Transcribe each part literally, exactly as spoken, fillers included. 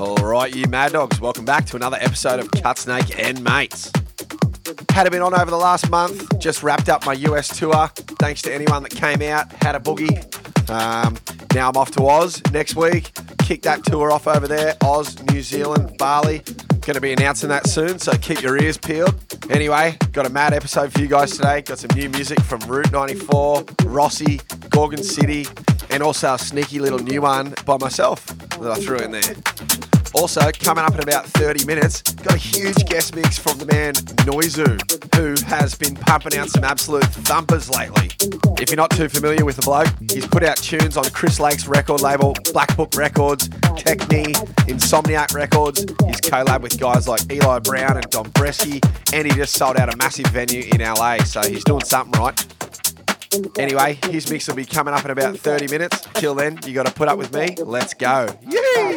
All right, you mad dogs, welcome back to another episode of Cutsnake and Mates. Had a bit on over the last month, just wrapped up my U S tour. Thanks to anyone that came out, had a boogie. Um, now I'm off to Oz next week. Kick that tour off over there, Oz, New Zealand, Bali. Going to be announcing that soon, so keep your ears peeled. Anyway, got a mad episode for you guys today. Got some new music from Route ninety-four, Rossi, Gorgon City, and also a sneaky little new one by myself that I threw in there. Also, coming up in about thirty minutes, got a huge guest mix from the man Noizu, who has been pumping out some absolute thumpers lately. If you're not too familiar with the bloke, he's put out tunes on Chris Lake's record label, Black Book Records, Techni, Insomniac Records. He's collabed with guys like Eli Brown and Dom Bresky, and he just sold out a massive venue in L A, so he's doing something right. Anyway, his mix will be coming up in about thirty minutes. Till then, you got to put up with me. Let's go. Yay!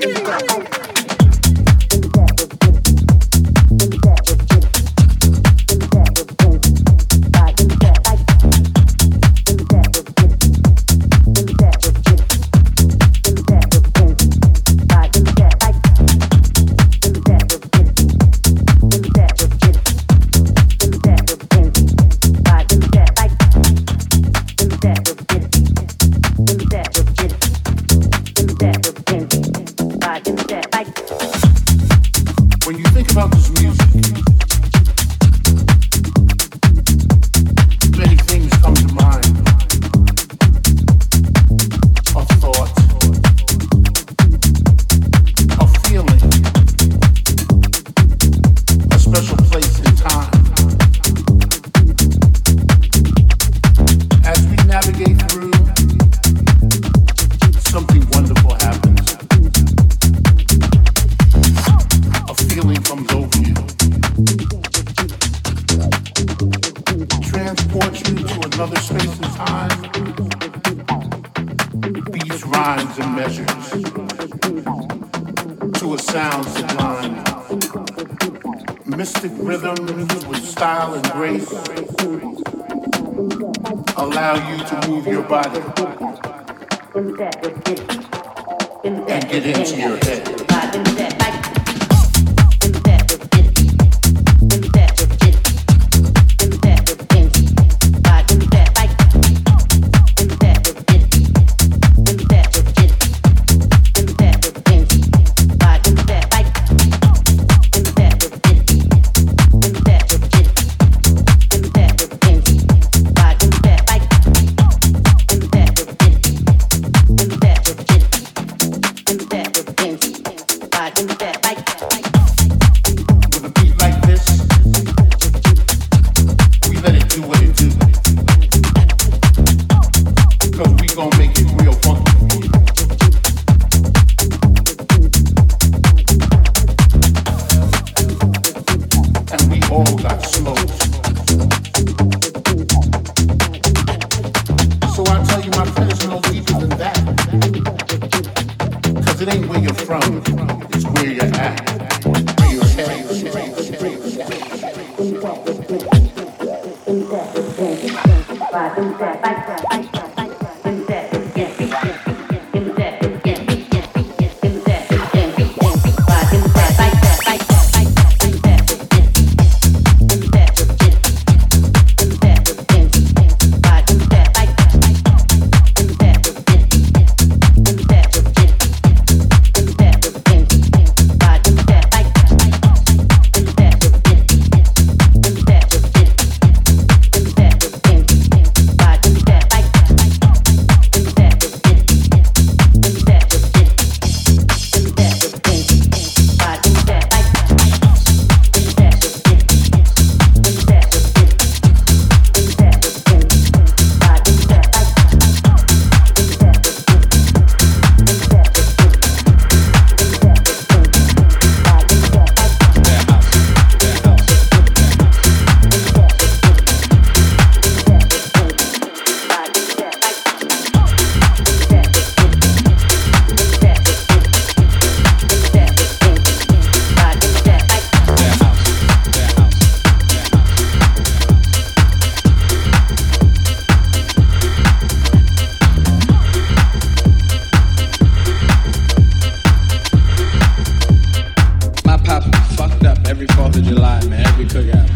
we took out.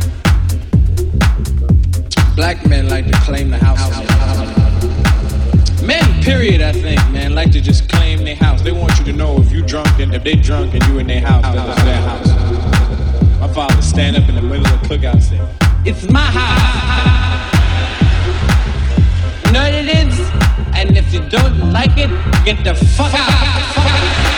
Black men like to claim the house. Men, period, I think, man, like to just claim their house. They want you to know if you drunk and if they drunk and you in their house, that it's their house. My father stand up in the middle of the cookout saying, "It's my house." You know what it is? And if you don't like it, get the fuck out. Fuck out.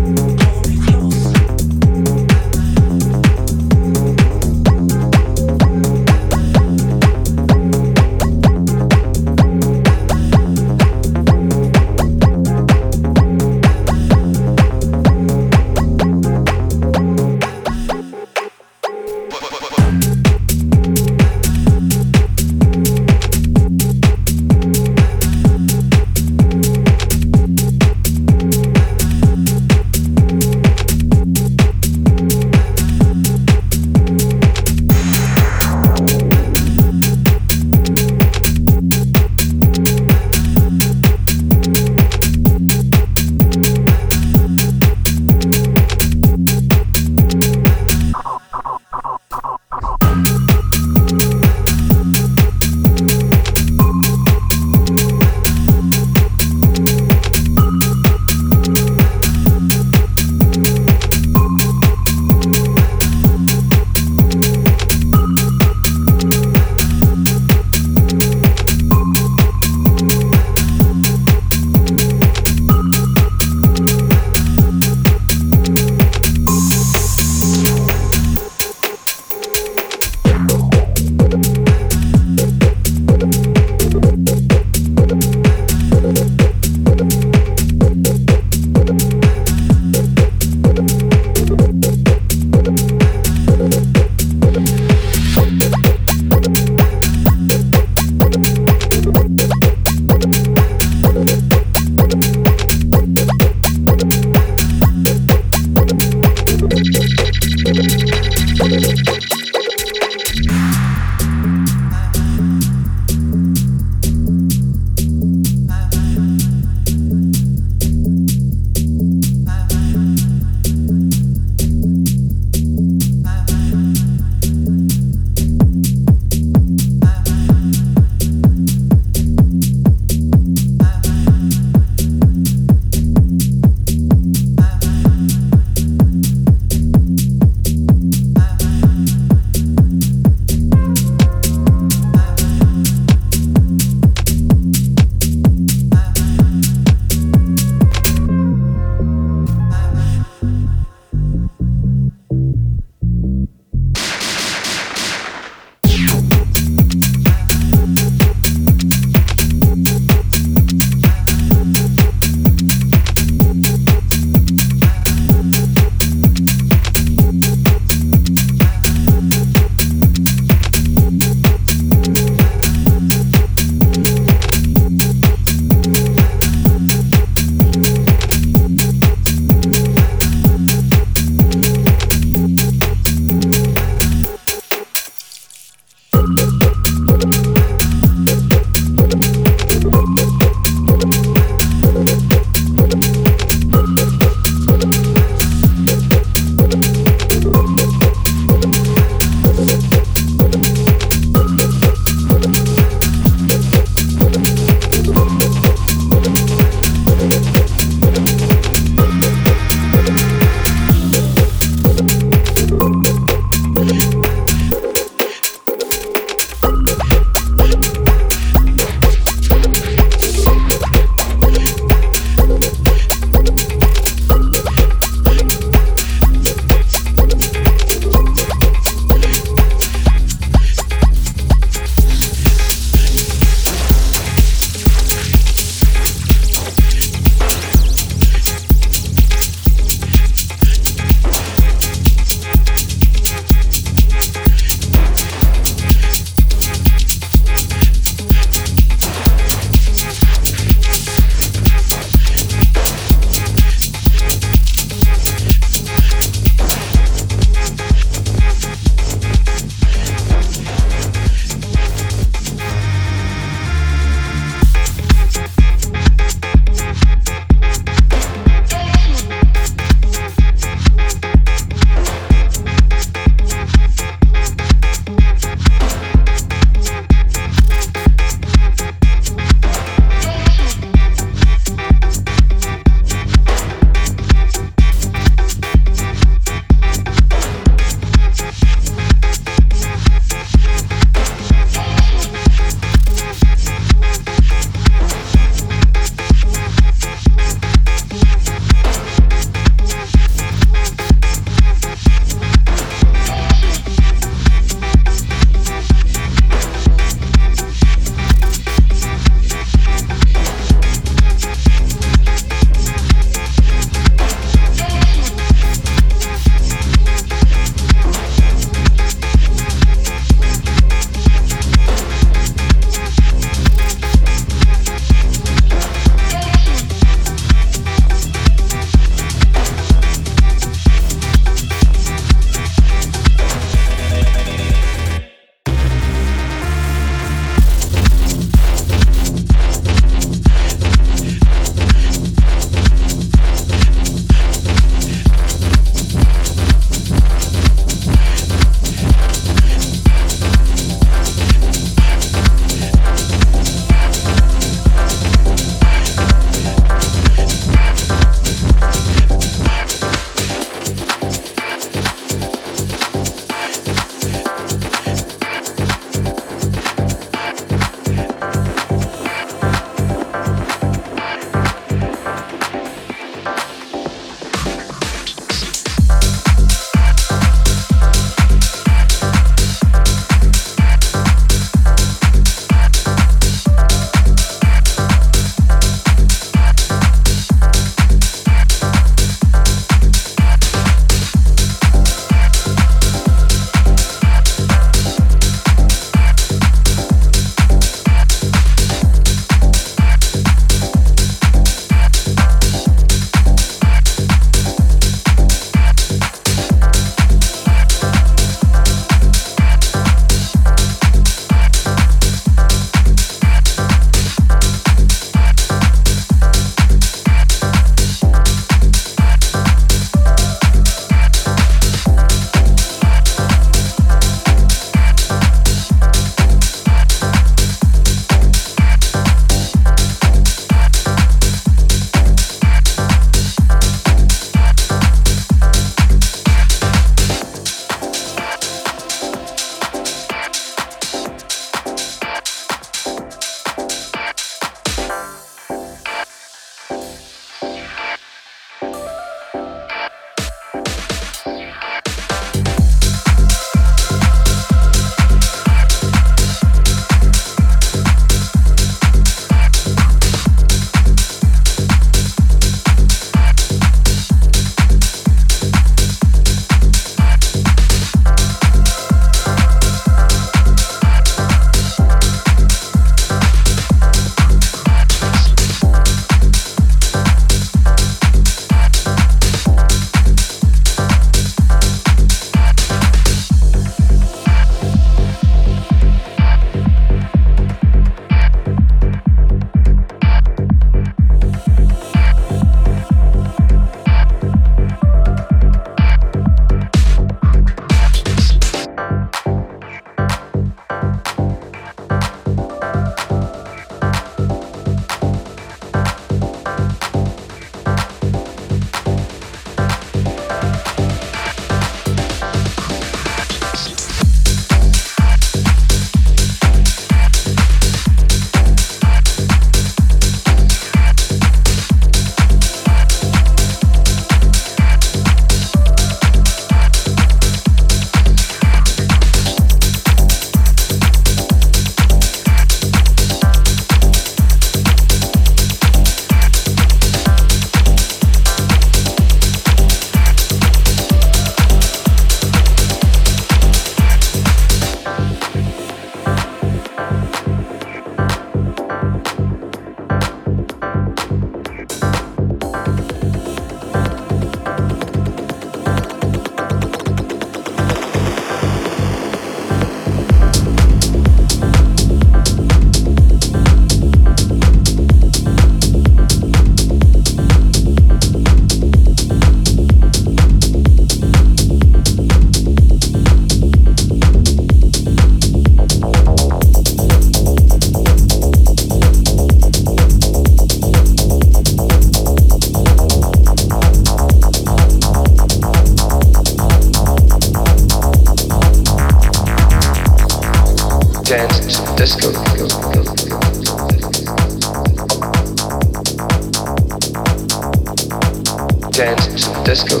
dance to the disco.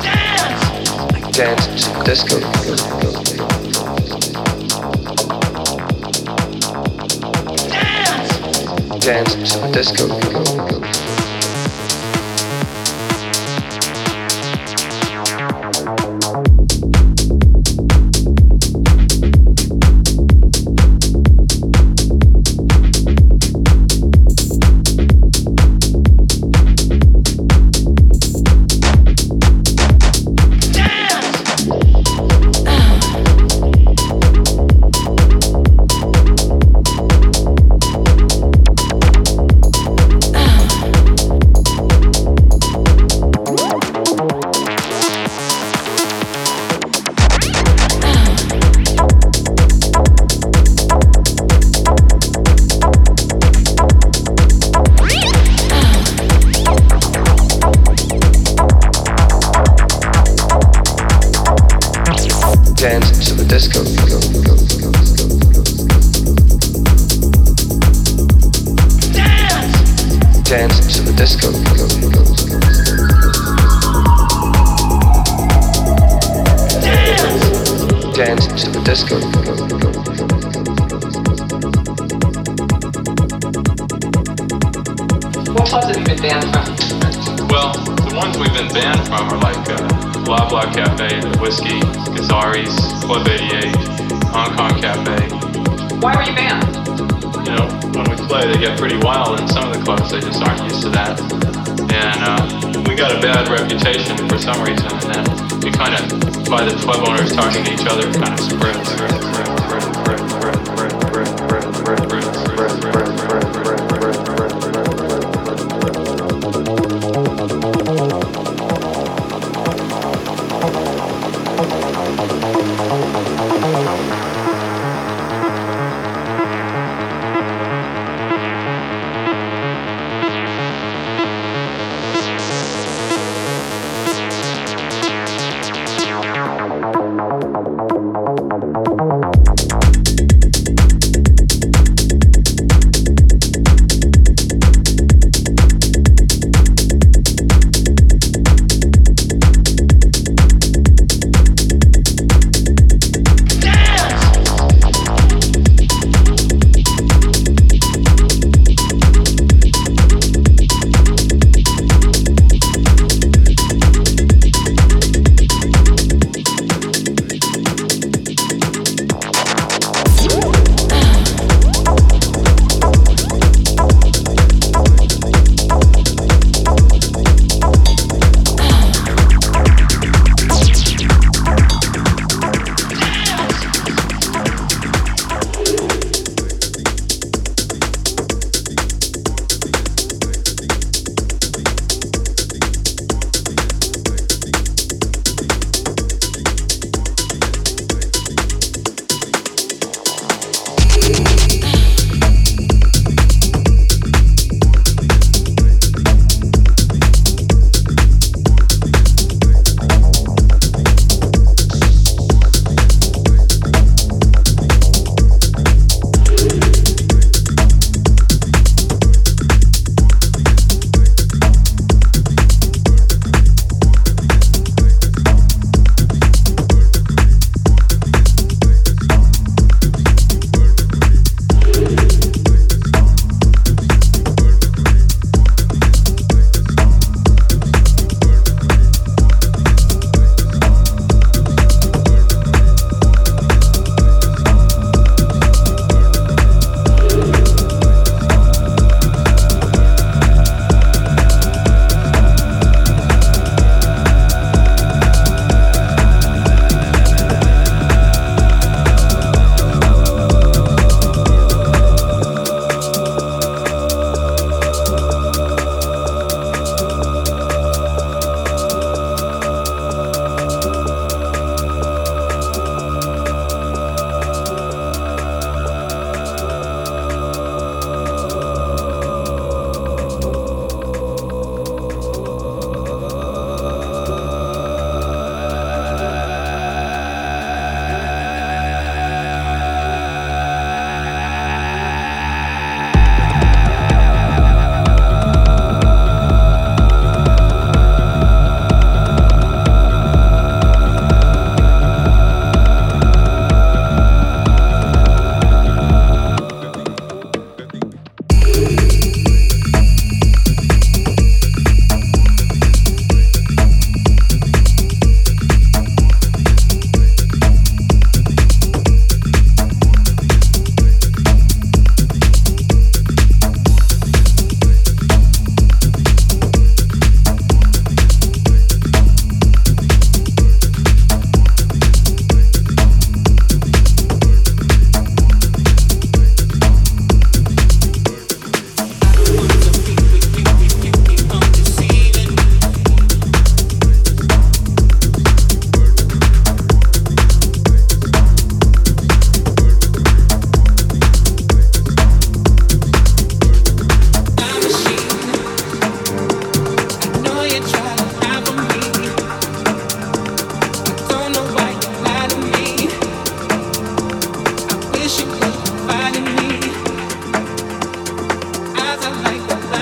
Dance! Dance to the disco. Dance! Dance to the disco. Thank you.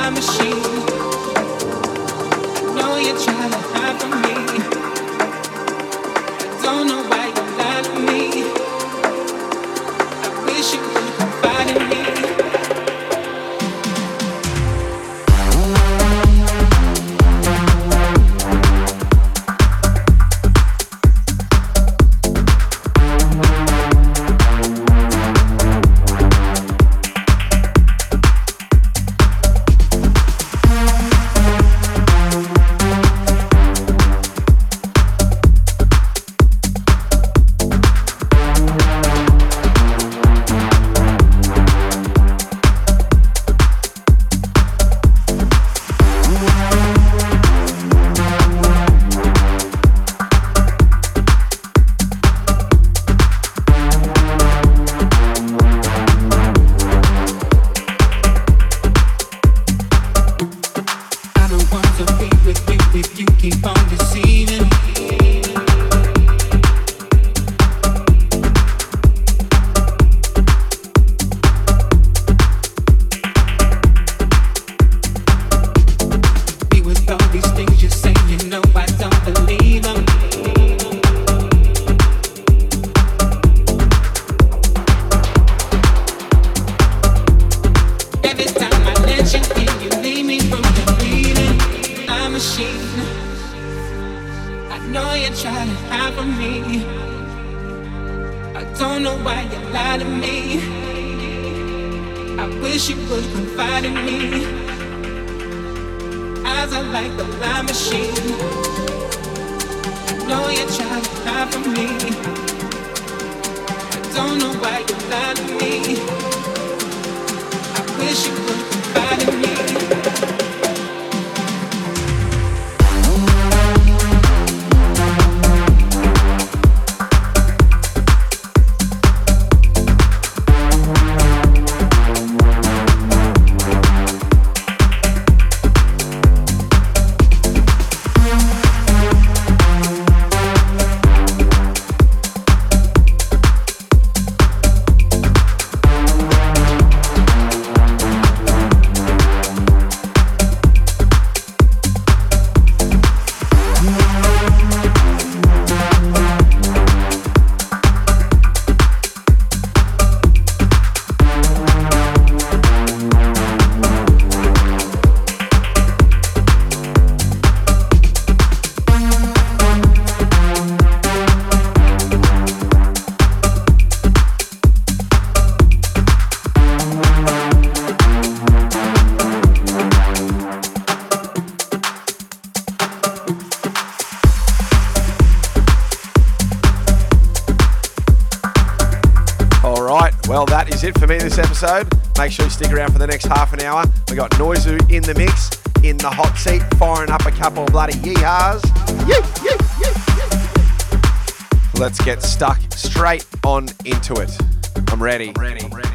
time machine. No, you're trying to hide from me. I don't know why you lied to me. I wish you could confide in me. Episode. Make sure you stick around for the next half an hour. We got Noizu in the mix, in the hot seat, firing up a couple of bloody yeehaws. Yee, yee, yee, yee. Let's get stuck straight on into it. I'm ready. I'm ready. I'm ready.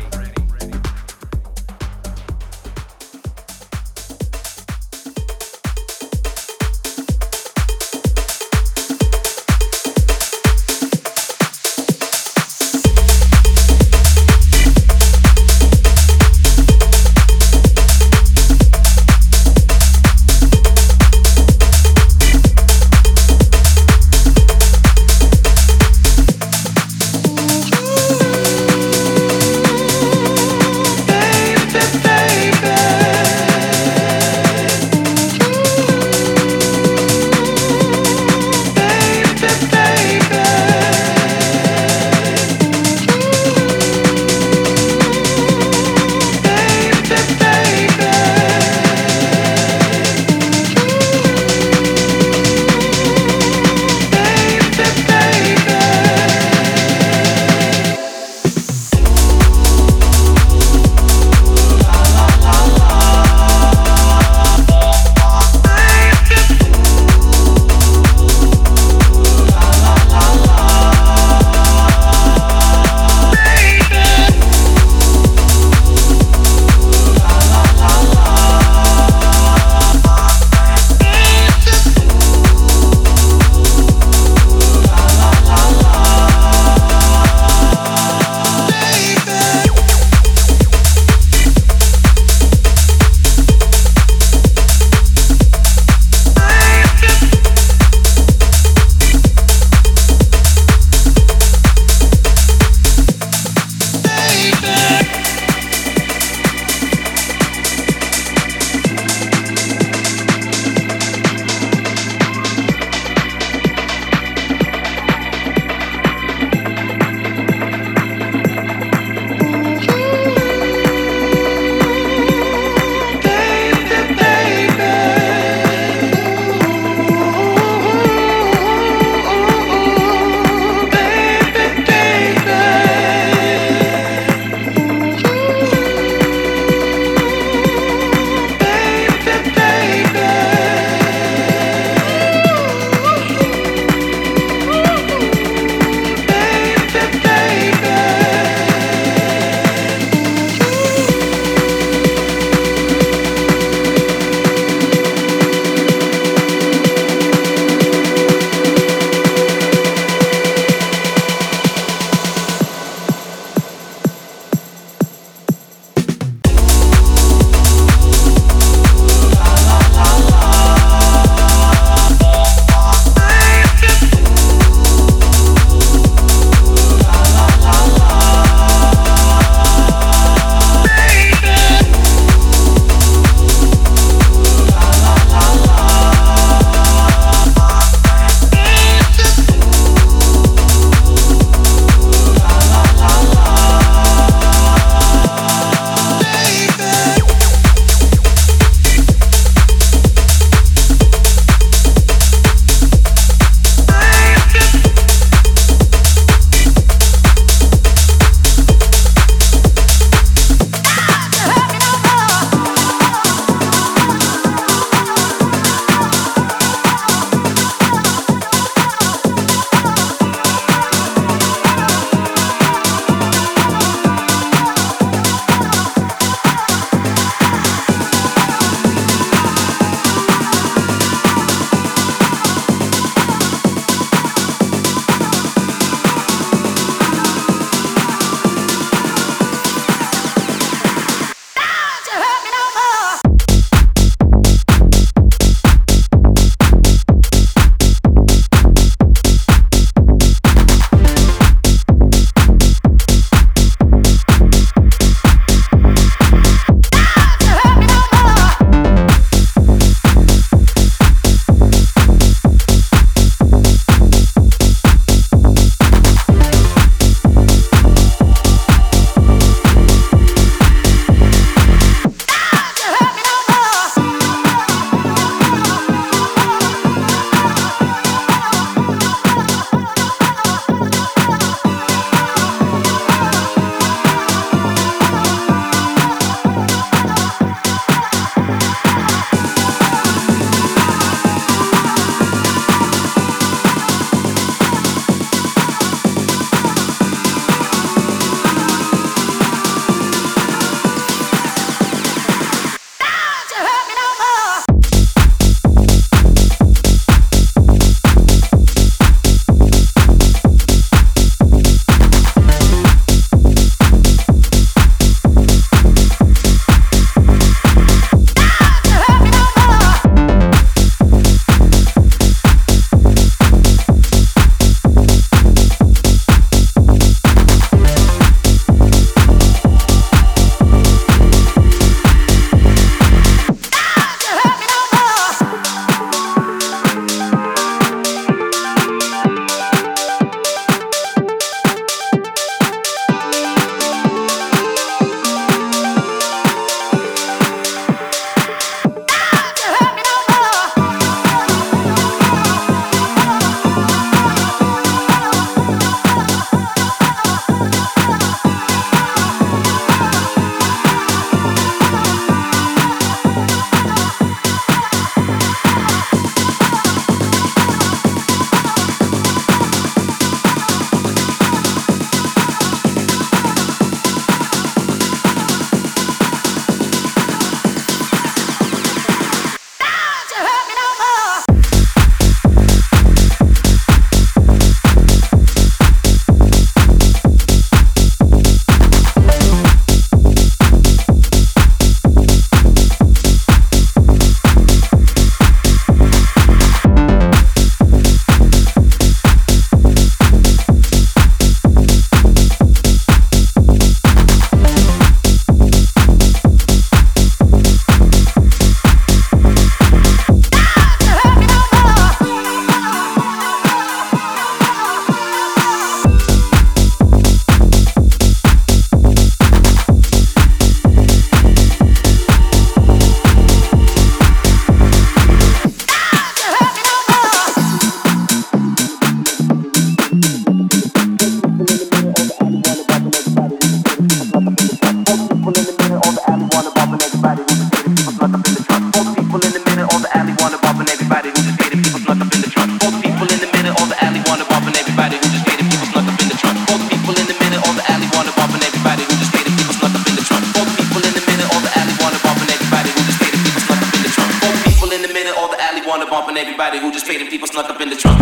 and everybody who just paid the people snuck up in the trunk.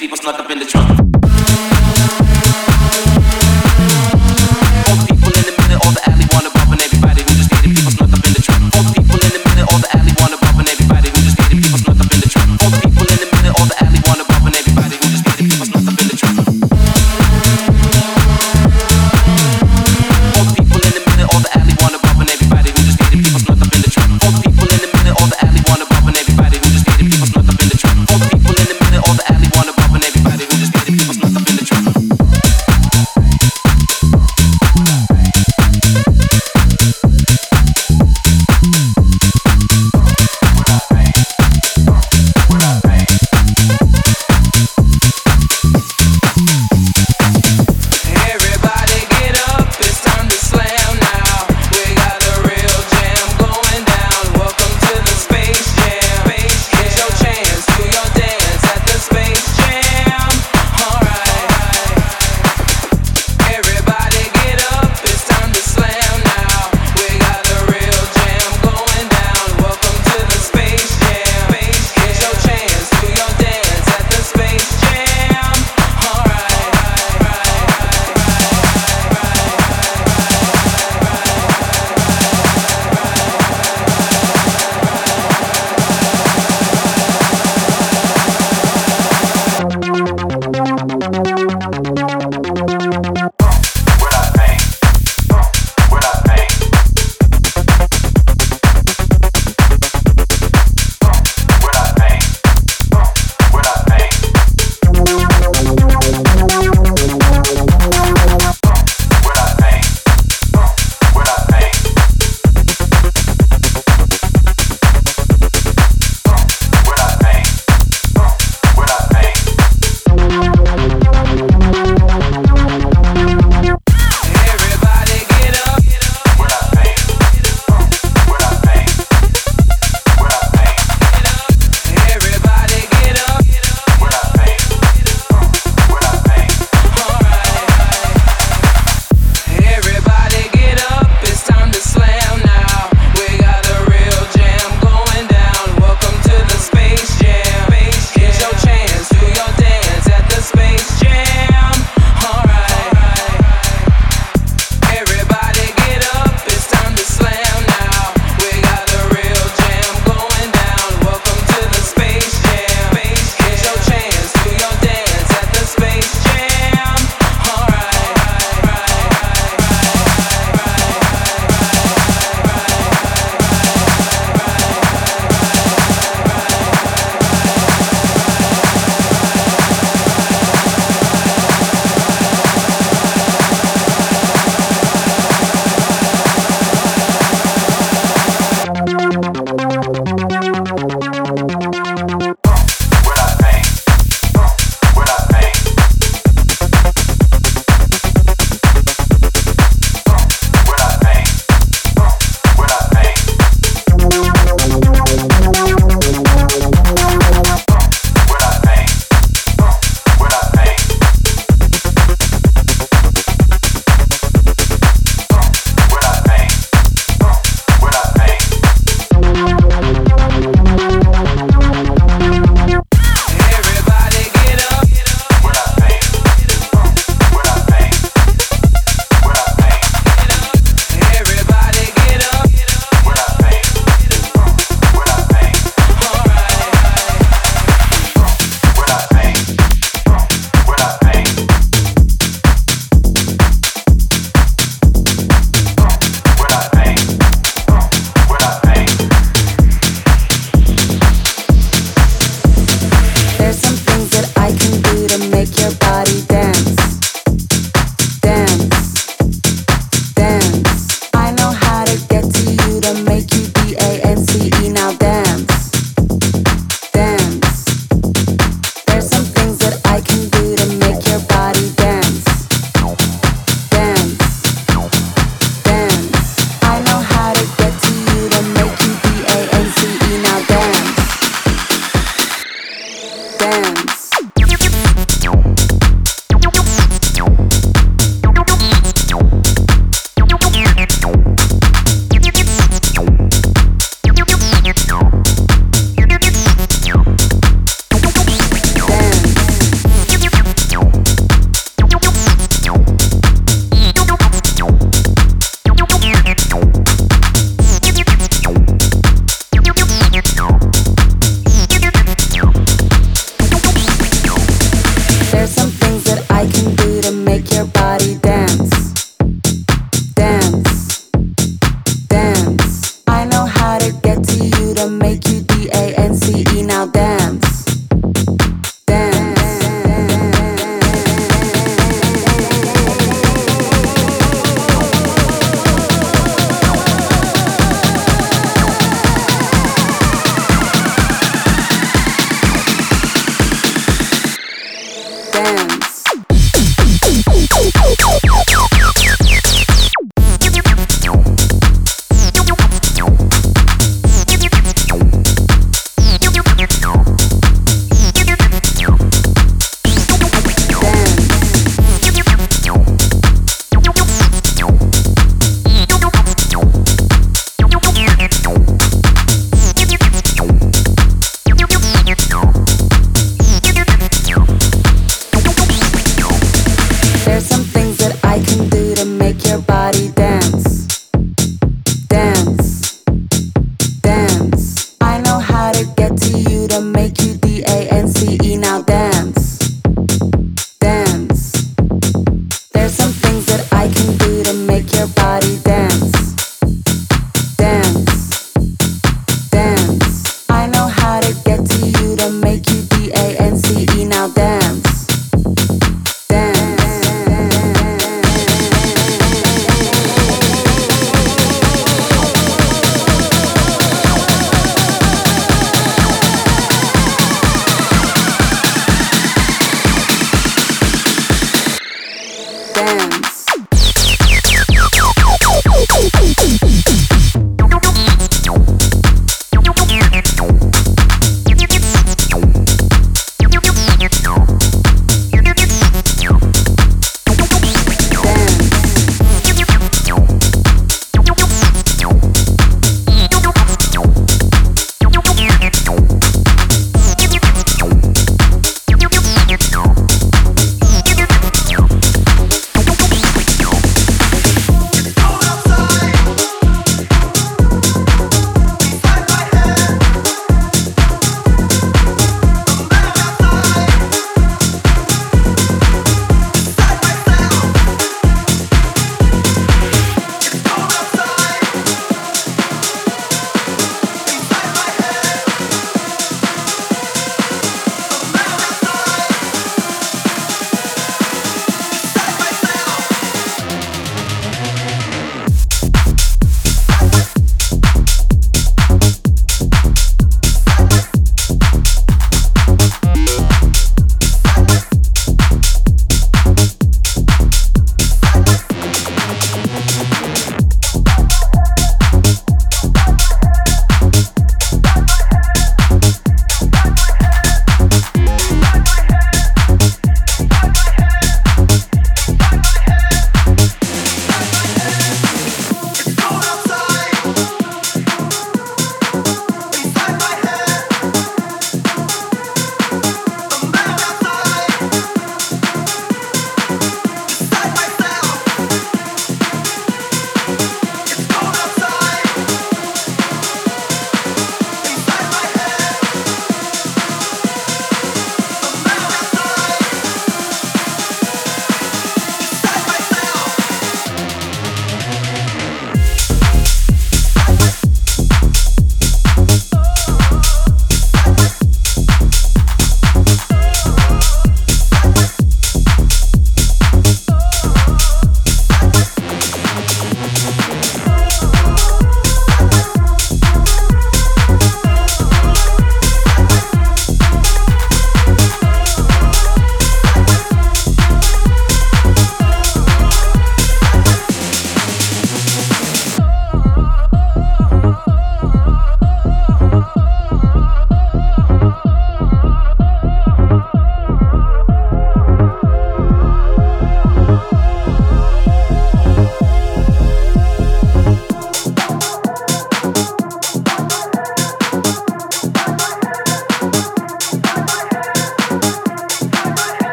People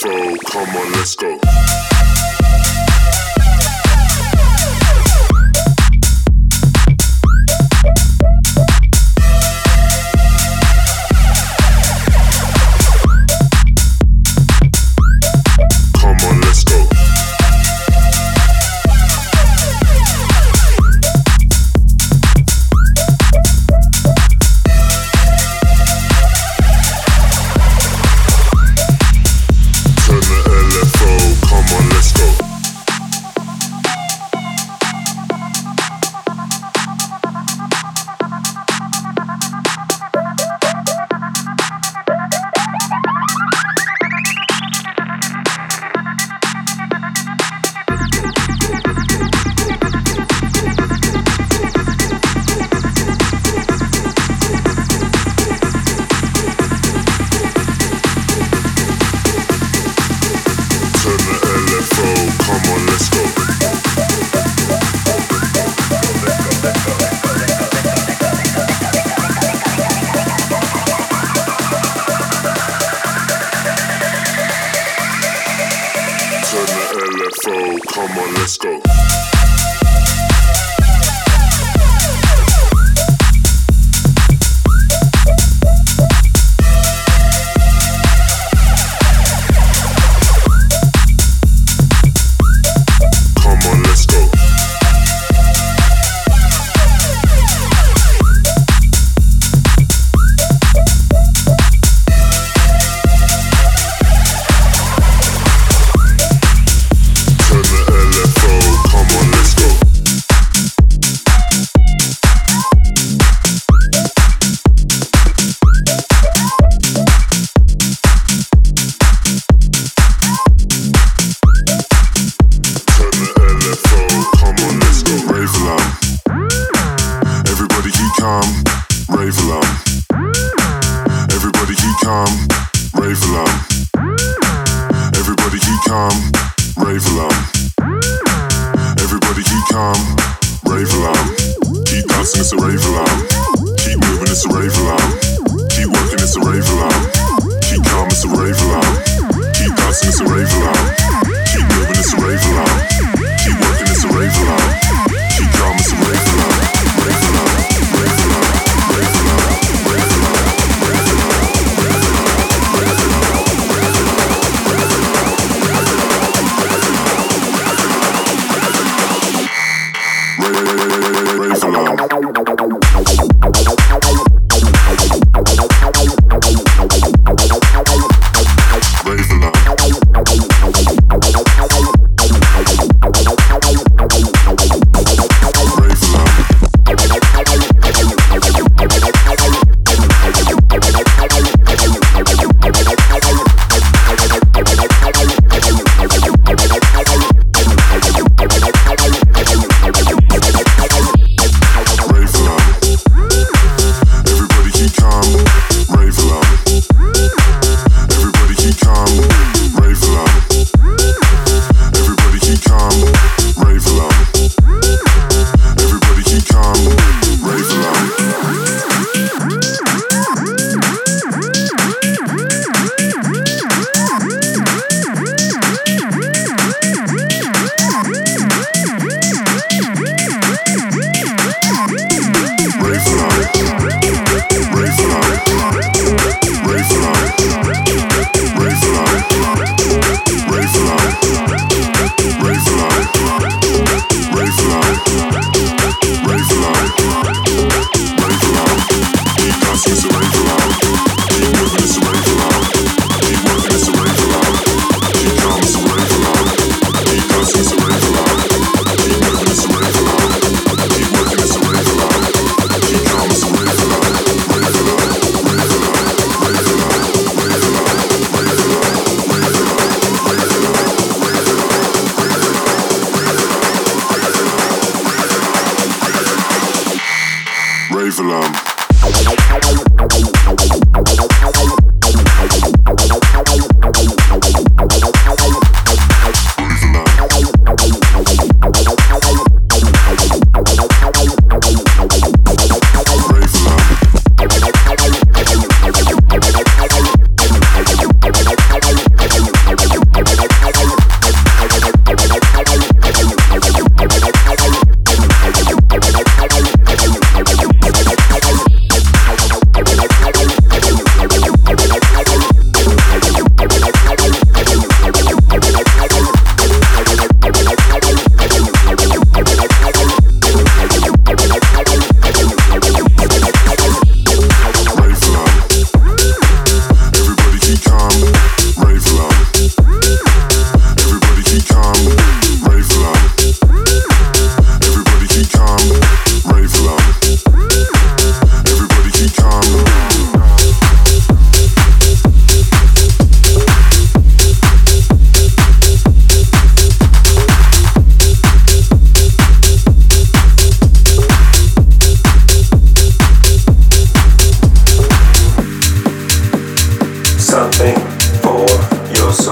foe, come on, let's go. I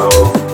soul.